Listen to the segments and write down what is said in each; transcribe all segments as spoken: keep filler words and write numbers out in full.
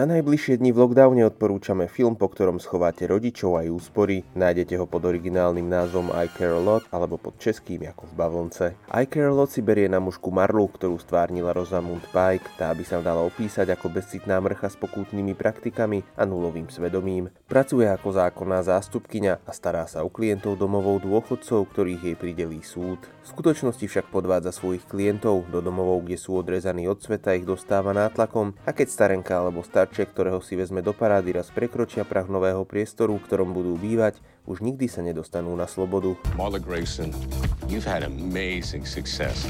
Na najbližšie dni v lockdowne odporúčame film, po ktorom schováte rodičov aj úspory. Nájdete ho pod originálnym názvom I Care a Lot alebo pod českým Ako v bavlnce. I Care a Lot si berie na mužku Marlu, ktorú stvárnila Rosamund Pike. Tá by sa dala opísať ako bezcitná mrcha s pokútnymi praktikami a nulovým svedomím. Pracuje ako zákonná zástupkyňa a stará sa o klientov domovov dôchodcov, ktorých jej pridelí súd. V skutočnosti však podvádza svojich klientov. Do domovov, kde sú odrezaní od sveta, ich dostáva nátlakom, a keď starenka alebo starček, ktorého si vezme do parády, raz prekročia prah nového priestoru, v ktorom budú bývať, už nikdy sa nedostanú na slobodu. Marla Grayson, you've had amazing success.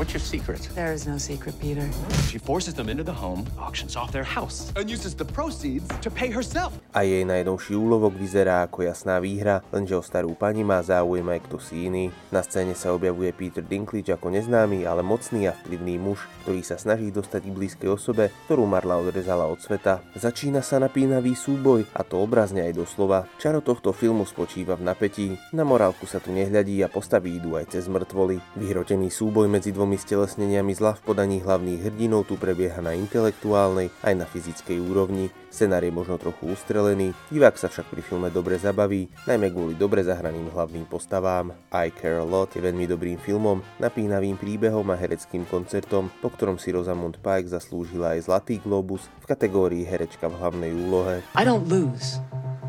What's your secret? There is no secret, Peter. She forces them into the home, auctions off their house, and uses the proceeds to pay herself. A jej najnovší úlovok vyzerá ako jasná výhra, lenže o starú pani má záujem aj kto si iný. Na scéne sa objavuje Peter Dinklage ako neznámy, ale mocný a vplyvný muž, ktorý sa snaží dostať k blízkej osobe, ktorú Marla odrezala od sveta. Začína sa napínavý súboj, a to obrazne aj doslova. Čaro tohto filmu spočíva v napätí. Na morálku sa tu nehľadí a postavy idú aj cez mŕtvoly. Vyhrotený súboj medzi dvomi stelesneniami zla v podaní hlavných hrdinov tu prebieha na intelektuálnej aj na fyzickej úrovni. Scenár je možno trochu ustrelený, divák sa však pri filme dobre zabaví, najmä kvôli dobre zahraným hlavným postavám. I Care a Lot je veľmi dobrým filmom, napínavým príbehom a hereckým koncertom, po ktorom si Rosamund Pike zaslúžila aj Zlatý Globus v kategórii herečka v hlavnej úlohe. I don't lose.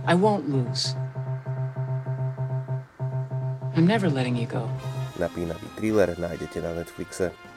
I won't lose. I'm never letting you go. Napínavý thriller nájdete na Netflixe.